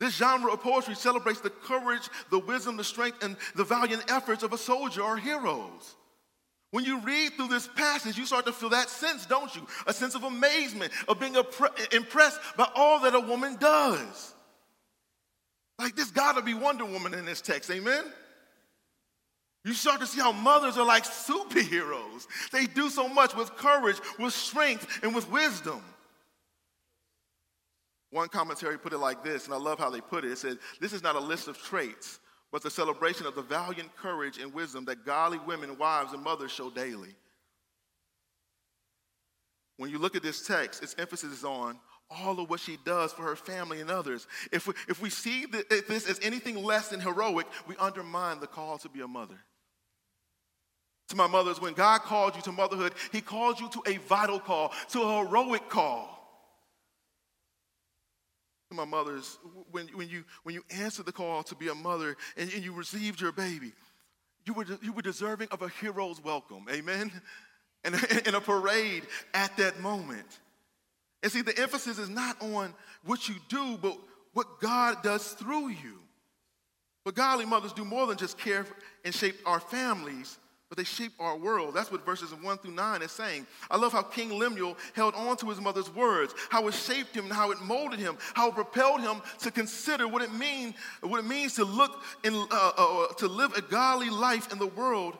This genre of poetry celebrates the courage, the wisdom, the strength, and the valiant efforts of a soldier or heroes. When you read through this passage, you start to feel that sense, don't you? A sense of amazement, of being impressed by all that a woman does. Like, there's got to be Wonder Woman in this text, amen? You start to see how mothers are like superheroes. They do so much with courage, with strength, and with wisdom. One commentary put it like this, and I love how they put it. It said, this is not a list of traits, but the celebration of the valiant courage and wisdom that godly women, wives, and mothers show daily. When you look at this text, its emphasis is on all of what she does for her family and others. If we, if we see this as anything less than heroic, we undermine the call to be a mother. To my mothers, when God called you to motherhood, he called you to a vital call, to a heroic call. My mothers, when, when you when you answered the call to be a mother and, and you received your baby, you were you were deserving of a hero's welcome, amen, and, and a parade at that moment. And see, the emphasis is not on what you do, but what God does through you. But godly mothers do more than just care and shape our families, but they shape our world. That's what verses one through nine is saying. I love how King Lemuel held on to his mother's words, how it shaped him, and how it molded him, how it propelled him to consider what it mean, what it means to look in, uh, uh, to live a godly life in the world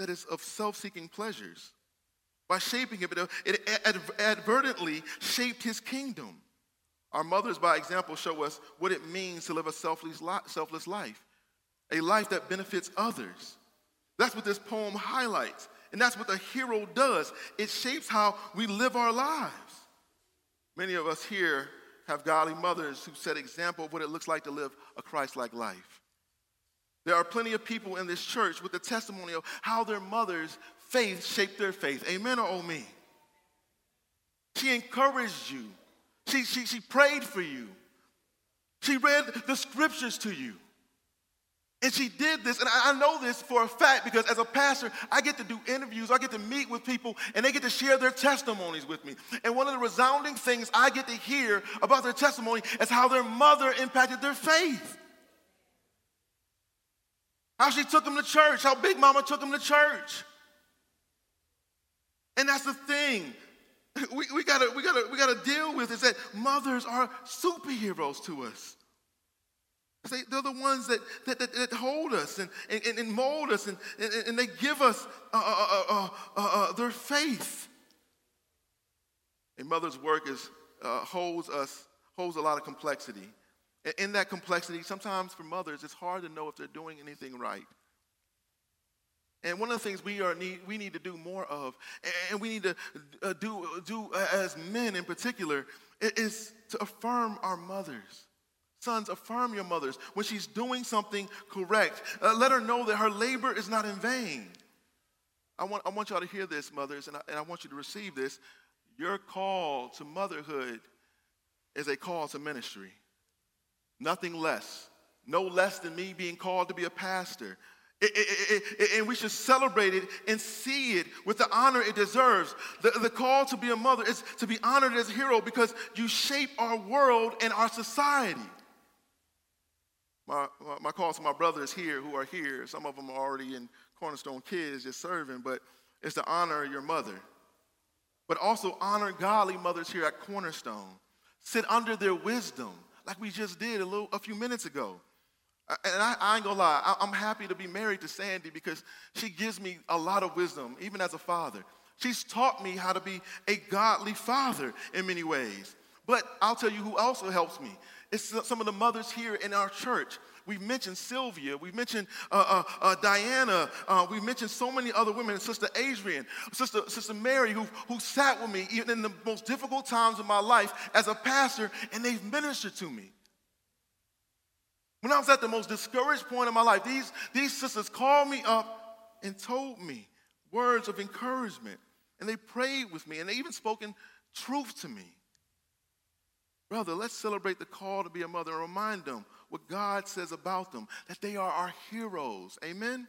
that is of self-seeking pleasures. By shaping him, it, it ad- advertently shaped his kingdom. Our mothers, by example, show us what it means to live a selfless, li- selfless life, a life that benefits others. That's what this poem highlights, and that's what the hero does. It shapes how we live our lives. Many of us here have godly mothers who set example of what it looks like to live a Christ-like life. There are plenty of people in this church with the testimony of how their mother's faith shaped their faith. Amen or oh me? She encouraged you. She, she, she prayed for you. She read the scriptures to you. And she did this, and I know this for a fact because as a pastor, I get to do interviews, I get to meet with people, and they get to share their testimonies with me. And one of the resounding things I get to hear about their testimony is how their mother impacted their faith. How she took them to church, how Big Mama took them to church. And that's the thing we, we gotta, we gotta, we gotta deal with is that mothers are superheroes to us. They, they're the ones that, that, that, that hold us and, and, and mold us, and, and, and they give us uh, uh, uh, uh, uh, their faith. A mother's work is, uh, holds us, holds a lot of complexity. And in that complexity, sometimes for mothers, it's hard to know if they're doing anything right. And one of the things we are need we need to do more of, and we need to uh, do, do as men in particular, is to affirm our mothers. Sons, affirm your mothers. When she's doing something correct, uh, let her know that her labor is not in vain. I want, I want y'all to hear this, mothers, and I, and I want you to receive this. Your call to motherhood is a call to ministry. Nothing less. No less than me being called to be a pastor. It, it, it, it, and we should celebrate it and see it with the honor it deserves. The, the call to be a mother is to be honored as a hero because you shape our world and our society. My, my, my call to my brothers here who are here, some of them are already in Cornerstone Kids just serving, but it's to honor your mother. But also honor godly mothers here at Cornerstone. Sit under their wisdom like we just did a, little, a few minutes ago. And I, I ain't gonna lie, I, I'm happy to be married to Sandy because she gives me a lot of wisdom, even as a father. She's taught me how to be a godly father in many ways. But I'll tell you who also helps me. It's some of the mothers here in our church. We've mentioned Sylvia. We've mentioned uh, uh, uh, Diana. Uh, we've mentioned so many other women. Sister Adrian, Sister, Sister Mary, who, who sat with me even in the most difficult times of my life as a pastor, and they've ministered to me. When I was at the most discouraged point in my life, these, these sisters called me up and told me words of encouragement. And they prayed with me, and they even spoken truth to me. Brother, let's celebrate the call to be a mother and remind them what God says about them, that they are our heroes. Amen?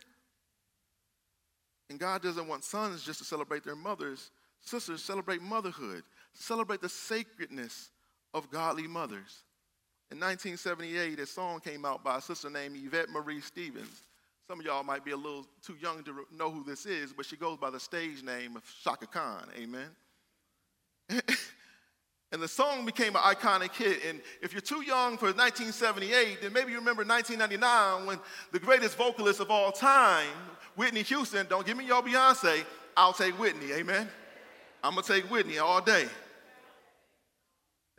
And God doesn't want sons just to celebrate their mothers. Sisters, celebrate motherhood. Celebrate the sacredness of godly mothers. In nineteen seventy-eight, a song came out by a sister named Yvette Marie Stevens. Some of y'all might be a little too young to know who this is, but she goes by the stage name of Shaka Khan. Amen? And the song became an iconic hit. And if you're too young for nineteen seventy-eight, then maybe you remember nineteen ninety-nine when the greatest vocalist of all time, Whitney Houston, don't give me your Beyonce, I'll take Whitney, amen? I'm going to take Whitney all day.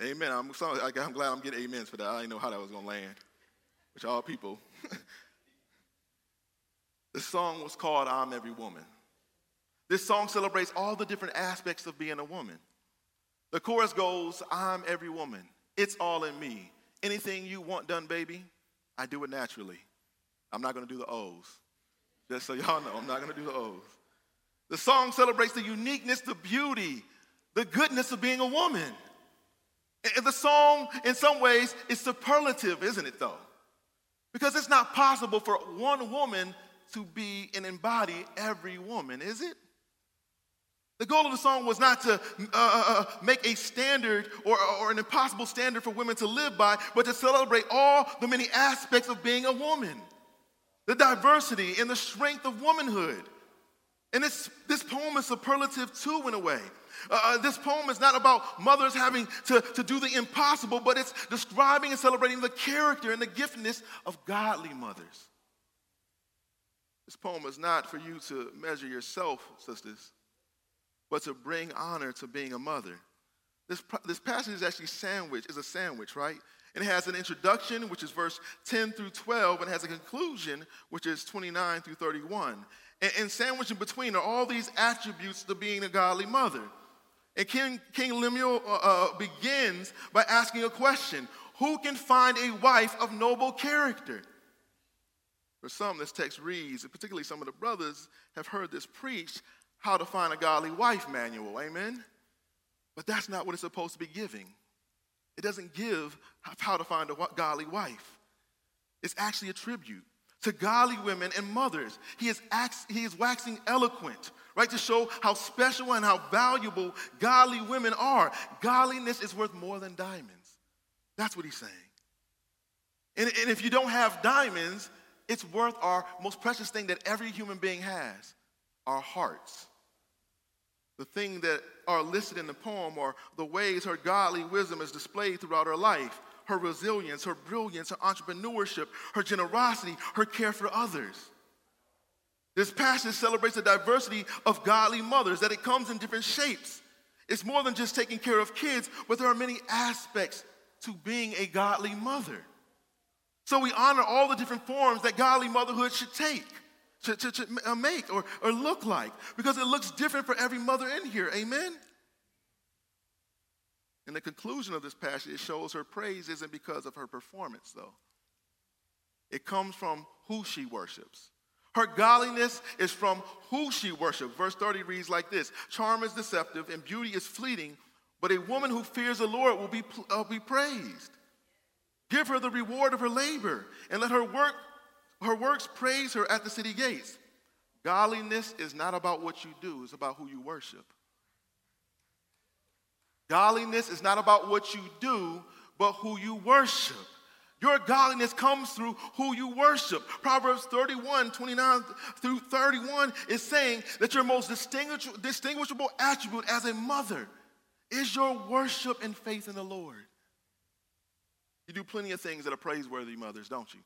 Amen. I'm, sorry, I'm glad I'm getting amens for that. I didn't know how that was going to land, which all people. The song was called I'm Every Woman. This song celebrates all the different aspects of being a woman. The chorus goes, I'm every woman. It's all in me. Anything you want done, baby, I do it naturally. I'm not going to do the O's. Just so y'all know, I'm not going to do the O's. The song celebrates the uniqueness, the beauty, the goodness of being a woman. And the song, in some ways, is superlative, isn't it, though? Because it's not possible for one woman to be and embody every woman, is it? The goal of the song was not to uh, make a standard or, or an impossible standard for women to live by, but to celebrate all the many aspects of being a woman, the diversity and the strength of womanhood. And this, this poem is superlative too, in a way. Uh, this poem is not about mothers having to, to do the impossible, but it's describing and celebrating the character and the giftedness of godly mothers. This poem is not for you to measure yourself, sisters, but to bring honor to being a mother. This, this passage is actually sandwiched, is a sandwich, right? And it has an introduction, which is verse ten through twelve, and it has a conclusion, which is twenty-nine through thirty-one. And, and sandwiched in between are all these attributes to being a godly mother. And King, King Lemuel uh, begins by asking a question. Who can find a wife of noble character? For some, this text reads, and particularly some of the brothers have heard this preached, How to Find a Godly Wife manual, amen? But that's not what it's supposed to be giving. It doesn't give how to find a godly wife. It's actually a tribute to godly women and mothers. He is, ax, he is waxing eloquent, right, to show how special and how valuable godly women are. Godliness is worth more than diamonds. That's what he's saying. And, and if you don't have diamonds, it's worth our most precious thing that every human being has, our hearts. The thing that are listed in the poem are the ways her godly wisdom is displayed throughout her life, her resilience, her brilliance, her entrepreneurship, her generosity, her care for others. This passage celebrates the diversity of godly mothers, that it comes in different shapes. It's more than just taking care of kids, but there are many aspects to being a godly mother. So we honor all the different forms that godly motherhood should take, should, should, should make or, or look like, because it looks different for every mother in here, amen? In the conclusion of this passage, it shows her praise isn't because of her performance, though. It comes from who she worships. Her godliness is from who she worships. Verse thirty reads like this, "Charm is deceptive and beauty is fleeting, but a woman who fears the Lord will be, uh, be praised. Give her the reward of her labor, and let her work, her works praise her at the city gates." Godliness is not about what you do, it's about who you worship. Godliness is not about what you do, but who you worship. Your godliness comes through who you worship. Proverbs thirty-one, twenty-nine through thirty-one is saying that your most distinguishable attribute as a mother is your worship and faith in the Lord. You do plenty of things that are praiseworthy, mothers, don't you?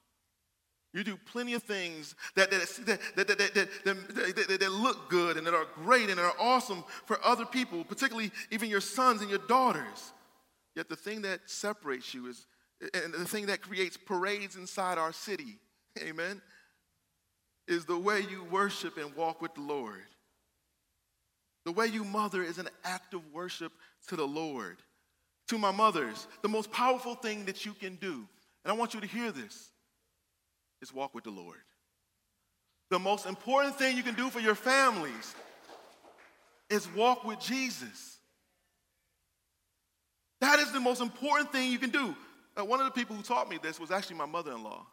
You do plenty of things that that that that that, that, that, that look good and that are great and that are awesome for other people, particularly even your sons and your daughters. Yet the thing that separates you is, and the thing that creates parades inside our city, amen, is the way you worship and walk with the Lord. The way you mother is an act of worship to the Lord. To my mothers, the most powerful thing that you can do, and I want you to hear this, is walk with the Lord. The most important thing you can do for your families is walk with Jesus. That is the most important thing you can do. Now, one of the people who taught me this was actually my mother-in-law,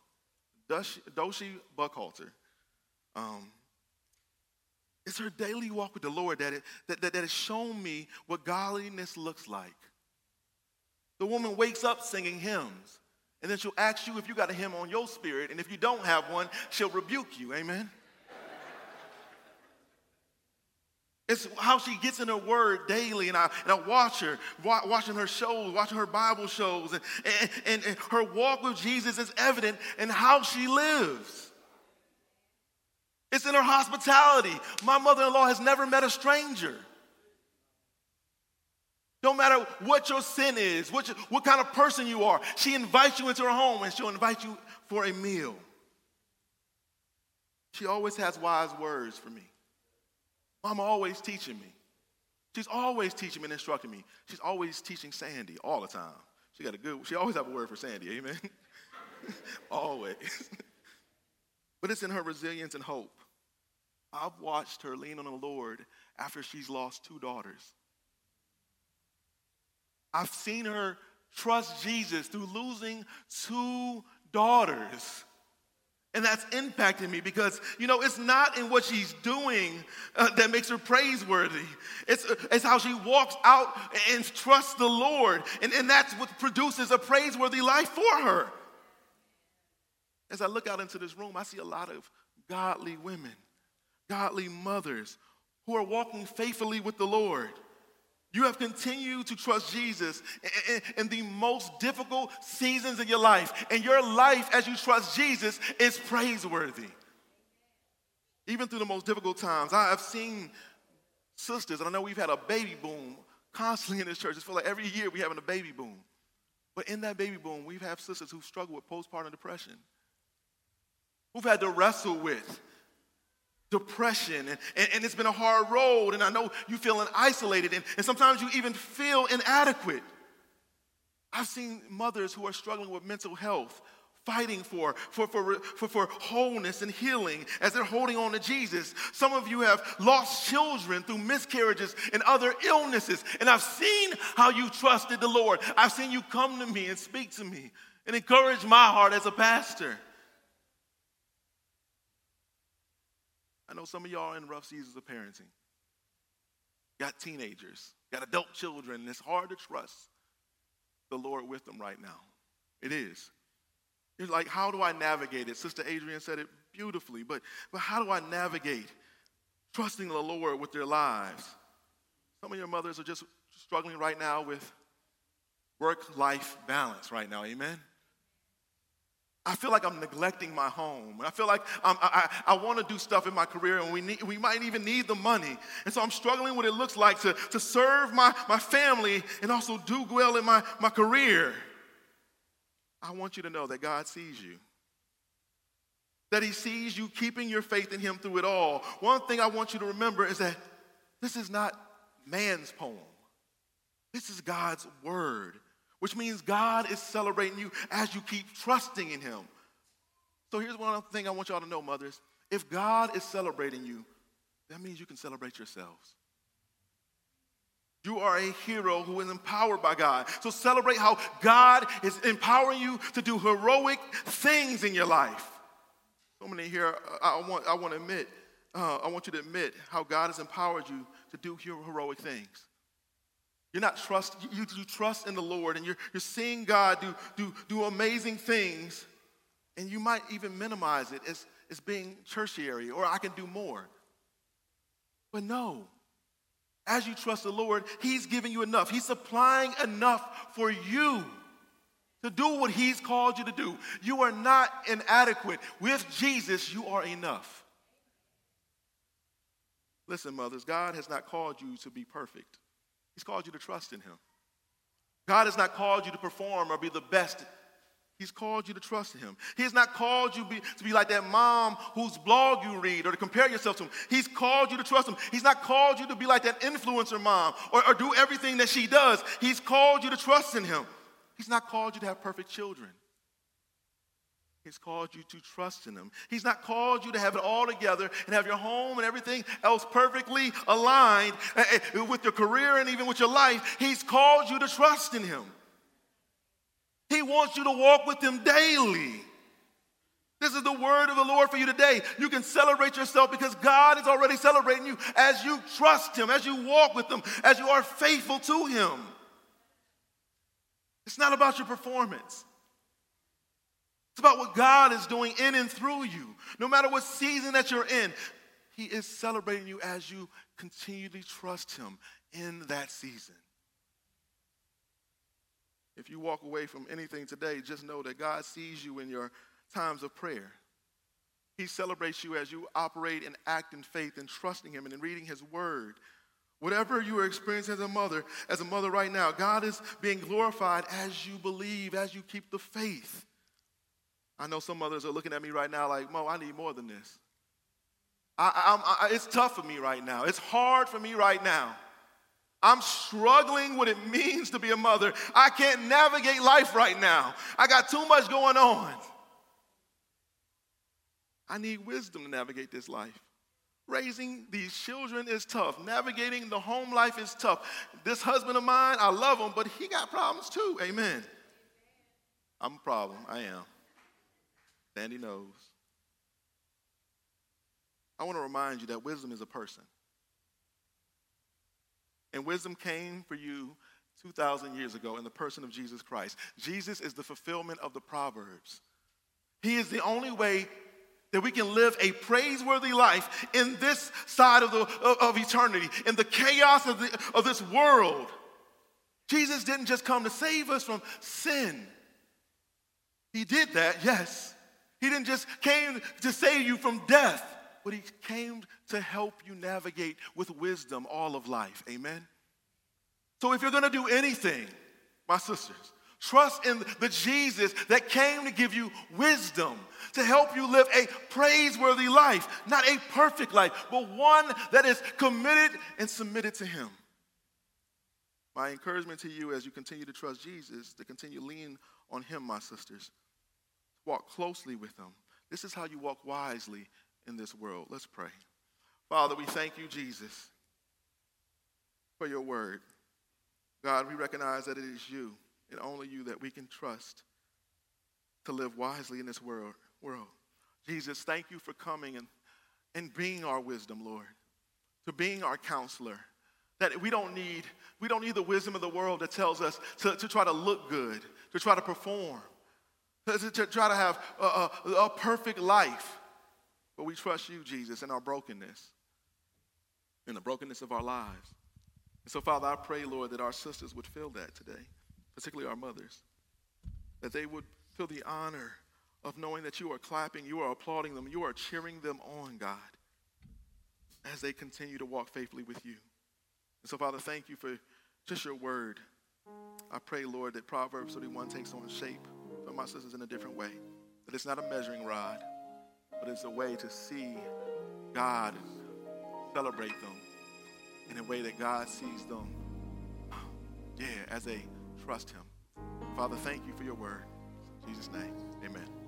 Doshi Buckhalter. Um, it's her daily walk with the Lord that, it, that, that, that has shown me what godliness looks like. The woman wakes up singing hymns, and then she'll ask you if you got a hymn on your spirit, and if you don't have one, she'll rebuke you, amen? It's how she gets in her word daily, and I, and I watch her, wa- watching her shows, watching her Bible shows, and, and, and, and her walk with Jesus is evident in how she lives. It's in her hospitality. My mother-in-law has never met a stranger. No matter what your sin is, what, you, what kind of person you are, she invites you into her home and she'll invite you for a meal. She always has wise words for me. Mama always teaching me. She's always teaching me and instructing me. She's always teaching Sandy all the time. She got a good, she always have a word for Sandy, amen? Always. But it's in her resilience and hope. I've watched her lean on the Lord after she's lost two daughters. I've seen her trust Jesus through losing two daughters. And that's impacted me because, you know, it's not in what she's doing uh, that makes her praiseworthy. It's, uh, it's how she walks out and trusts the Lord. And, and that's what produces a praiseworthy life for her. As I look out into this room, I see a lot of godly women, godly mothers who are walking faithfully with the Lord. You have continued to trust Jesus in the most difficult seasons of your life. And your life, as you trust Jesus, is praiseworthy. Even through the most difficult times, I have seen sisters, and I know we've had a baby boom constantly in this church. It's feel like every year we're having a baby boom. But in that baby boom, we've had sisters who struggle with postpartum depression, who've had to wrestle with depression, and, and, and it's been a hard road, and I know you're feeling isolated, and, and sometimes you even feel inadequate. I've seen mothers who are struggling with mental health, fighting for, for, for, for, for wholeness and healing as they're holding on to Jesus. Some of you have lost children through miscarriages and other illnesses. And I've seen how you trusted the Lord. I've seen you come to me and speak to me and encourage my heart as a pastor. I know some of y'all are in rough seasons of parenting. Got teenagers, got adult children, and it's hard to trust the Lord with them right now. It is. You're like, how do I navigate it? Sister Adrian said it beautifully, but, but how do I navigate trusting the Lord with their lives? Some of your mothers are just struggling right now with work-life balance right now, amen? I feel like I'm neglecting my home. I feel like I'm, I, I want to do stuff in my career, and we need, we might even need the money. And so I'm struggling with what it looks like to, to serve my, my family and also do well in my, my career. I want you to know that God sees you, that he sees you keeping your faith in him through it all. One thing I want you to remember is that this is not man's poem. This is God's word, which means God is celebrating you as you keep trusting in him. So here's one other thing I want y'all to know, mothers. If God is celebrating you, that means you can celebrate yourselves. You are a hero who is empowered by God. So celebrate how God is empowering you to do heroic things in your life. So many here, I want, I want to admit, uh, I want you to admit how God has empowered you to do heroic things. You're not trust, you, you trust in the Lord, and you're, you're seeing God do, do, do amazing things, and you might even minimize it as, as being tertiary, or I can do more. But no. As you trust the Lord, he's giving you enough. He's supplying enough for you to do what he's called you to do. You are not inadequate. With Jesus, you are enough. Listen, mothers, God has not called you to be perfect. He's called you to trust in him. God has not called you to perform or be the best. He's called you to trust in him. He has not called you be, to be like that mom whose blog you read or to compare yourself to him. He's called you to trust him. He's not called you to be like that influencer mom or, or do everything that she does. He's called you to trust in him. He's not called you to have perfect children. He's called you to trust in him. He's not called you to have it all together and have your home and everything else perfectly aligned with your career and even with your life. He's called you to trust in him. He wants you to walk with him daily. This is the word of the Lord for you today. You can celebrate yourself because God is already celebrating you as you trust him, as you walk with him, as you are faithful to him. It's not about your performance. It's about what God is doing in and through you. No matter what season that you're in, he is celebrating you as you continually trust him in that season. If you walk away from anything today, just know that God sees you in your times of prayer. He celebrates you as you operate and act in faith and trusting him and in reading his word. Whatever you are experiencing as a mother, as a mother right now, God is being glorified as you believe, as you keep the faith. I know some mothers are looking at me right now like, Mo, I need more than this. I, I, I, it's tough for me right now. It's hard for me right now. I'm struggling what it means to be a mother. I can't navigate life right now. I got too much going on. I need wisdom to navigate this life. Raising these children is tough. Navigating the home life is tough. This husband of mine, I love him, but he got problems too. Amen. I'm a problem. I am. Sandy knows. I want to remind you that wisdom is a person. And wisdom came for you two thousand years ago in the person of Jesus Christ. Jesus is the fulfillment of the Proverbs. He is the only way that we can live a praiseworthy life in this side of, the, of, of eternity, in the chaos of, the, of this world. Jesus didn't just come to save us from sin. He did that, yes. He didn't just came to save you from death. But he came to help you navigate with wisdom all of life. Amen? So if you're going to do anything, my sisters, trust in the Jesus that came to give you wisdom, to help you live a praiseworthy life, not a perfect life, but one that is committed and submitted to him. My encouragement to you as you continue to trust Jesus, to continue to lean on him, my sisters. Walk closely with them. This is how you walk wisely in this world. Let's pray. Father, we thank you, Jesus, for your word. God, we recognize that it is you and only you that we can trust to live wisely in this world. world. Jesus, thank you for coming and, and being our wisdom, Lord, to being our counselor, that we don't need, we don't need the wisdom of the world that tells us to, to try to look good, to try to perform, to, to try to have a, a, a perfect life. But we trust you, Jesus, in our brokenness, in the brokenness of our lives. And so, Father, I pray, Lord, that our sisters would feel that today, particularly our mothers, that they would feel the honor of knowing that you are clapping, you are applauding them, you are cheering them on, God, as they continue to walk faithfully with you. And so, Father, thank you for just your word. I pray, Lord, that Proverbs thirty-one takes on shape for my sisters in a different way, that it's not a measuring rod, but it's a way to see God celebrate them in a way that God sees them, yeah, as they trust him. Father, thank you for your word. In Jesus' name, amen.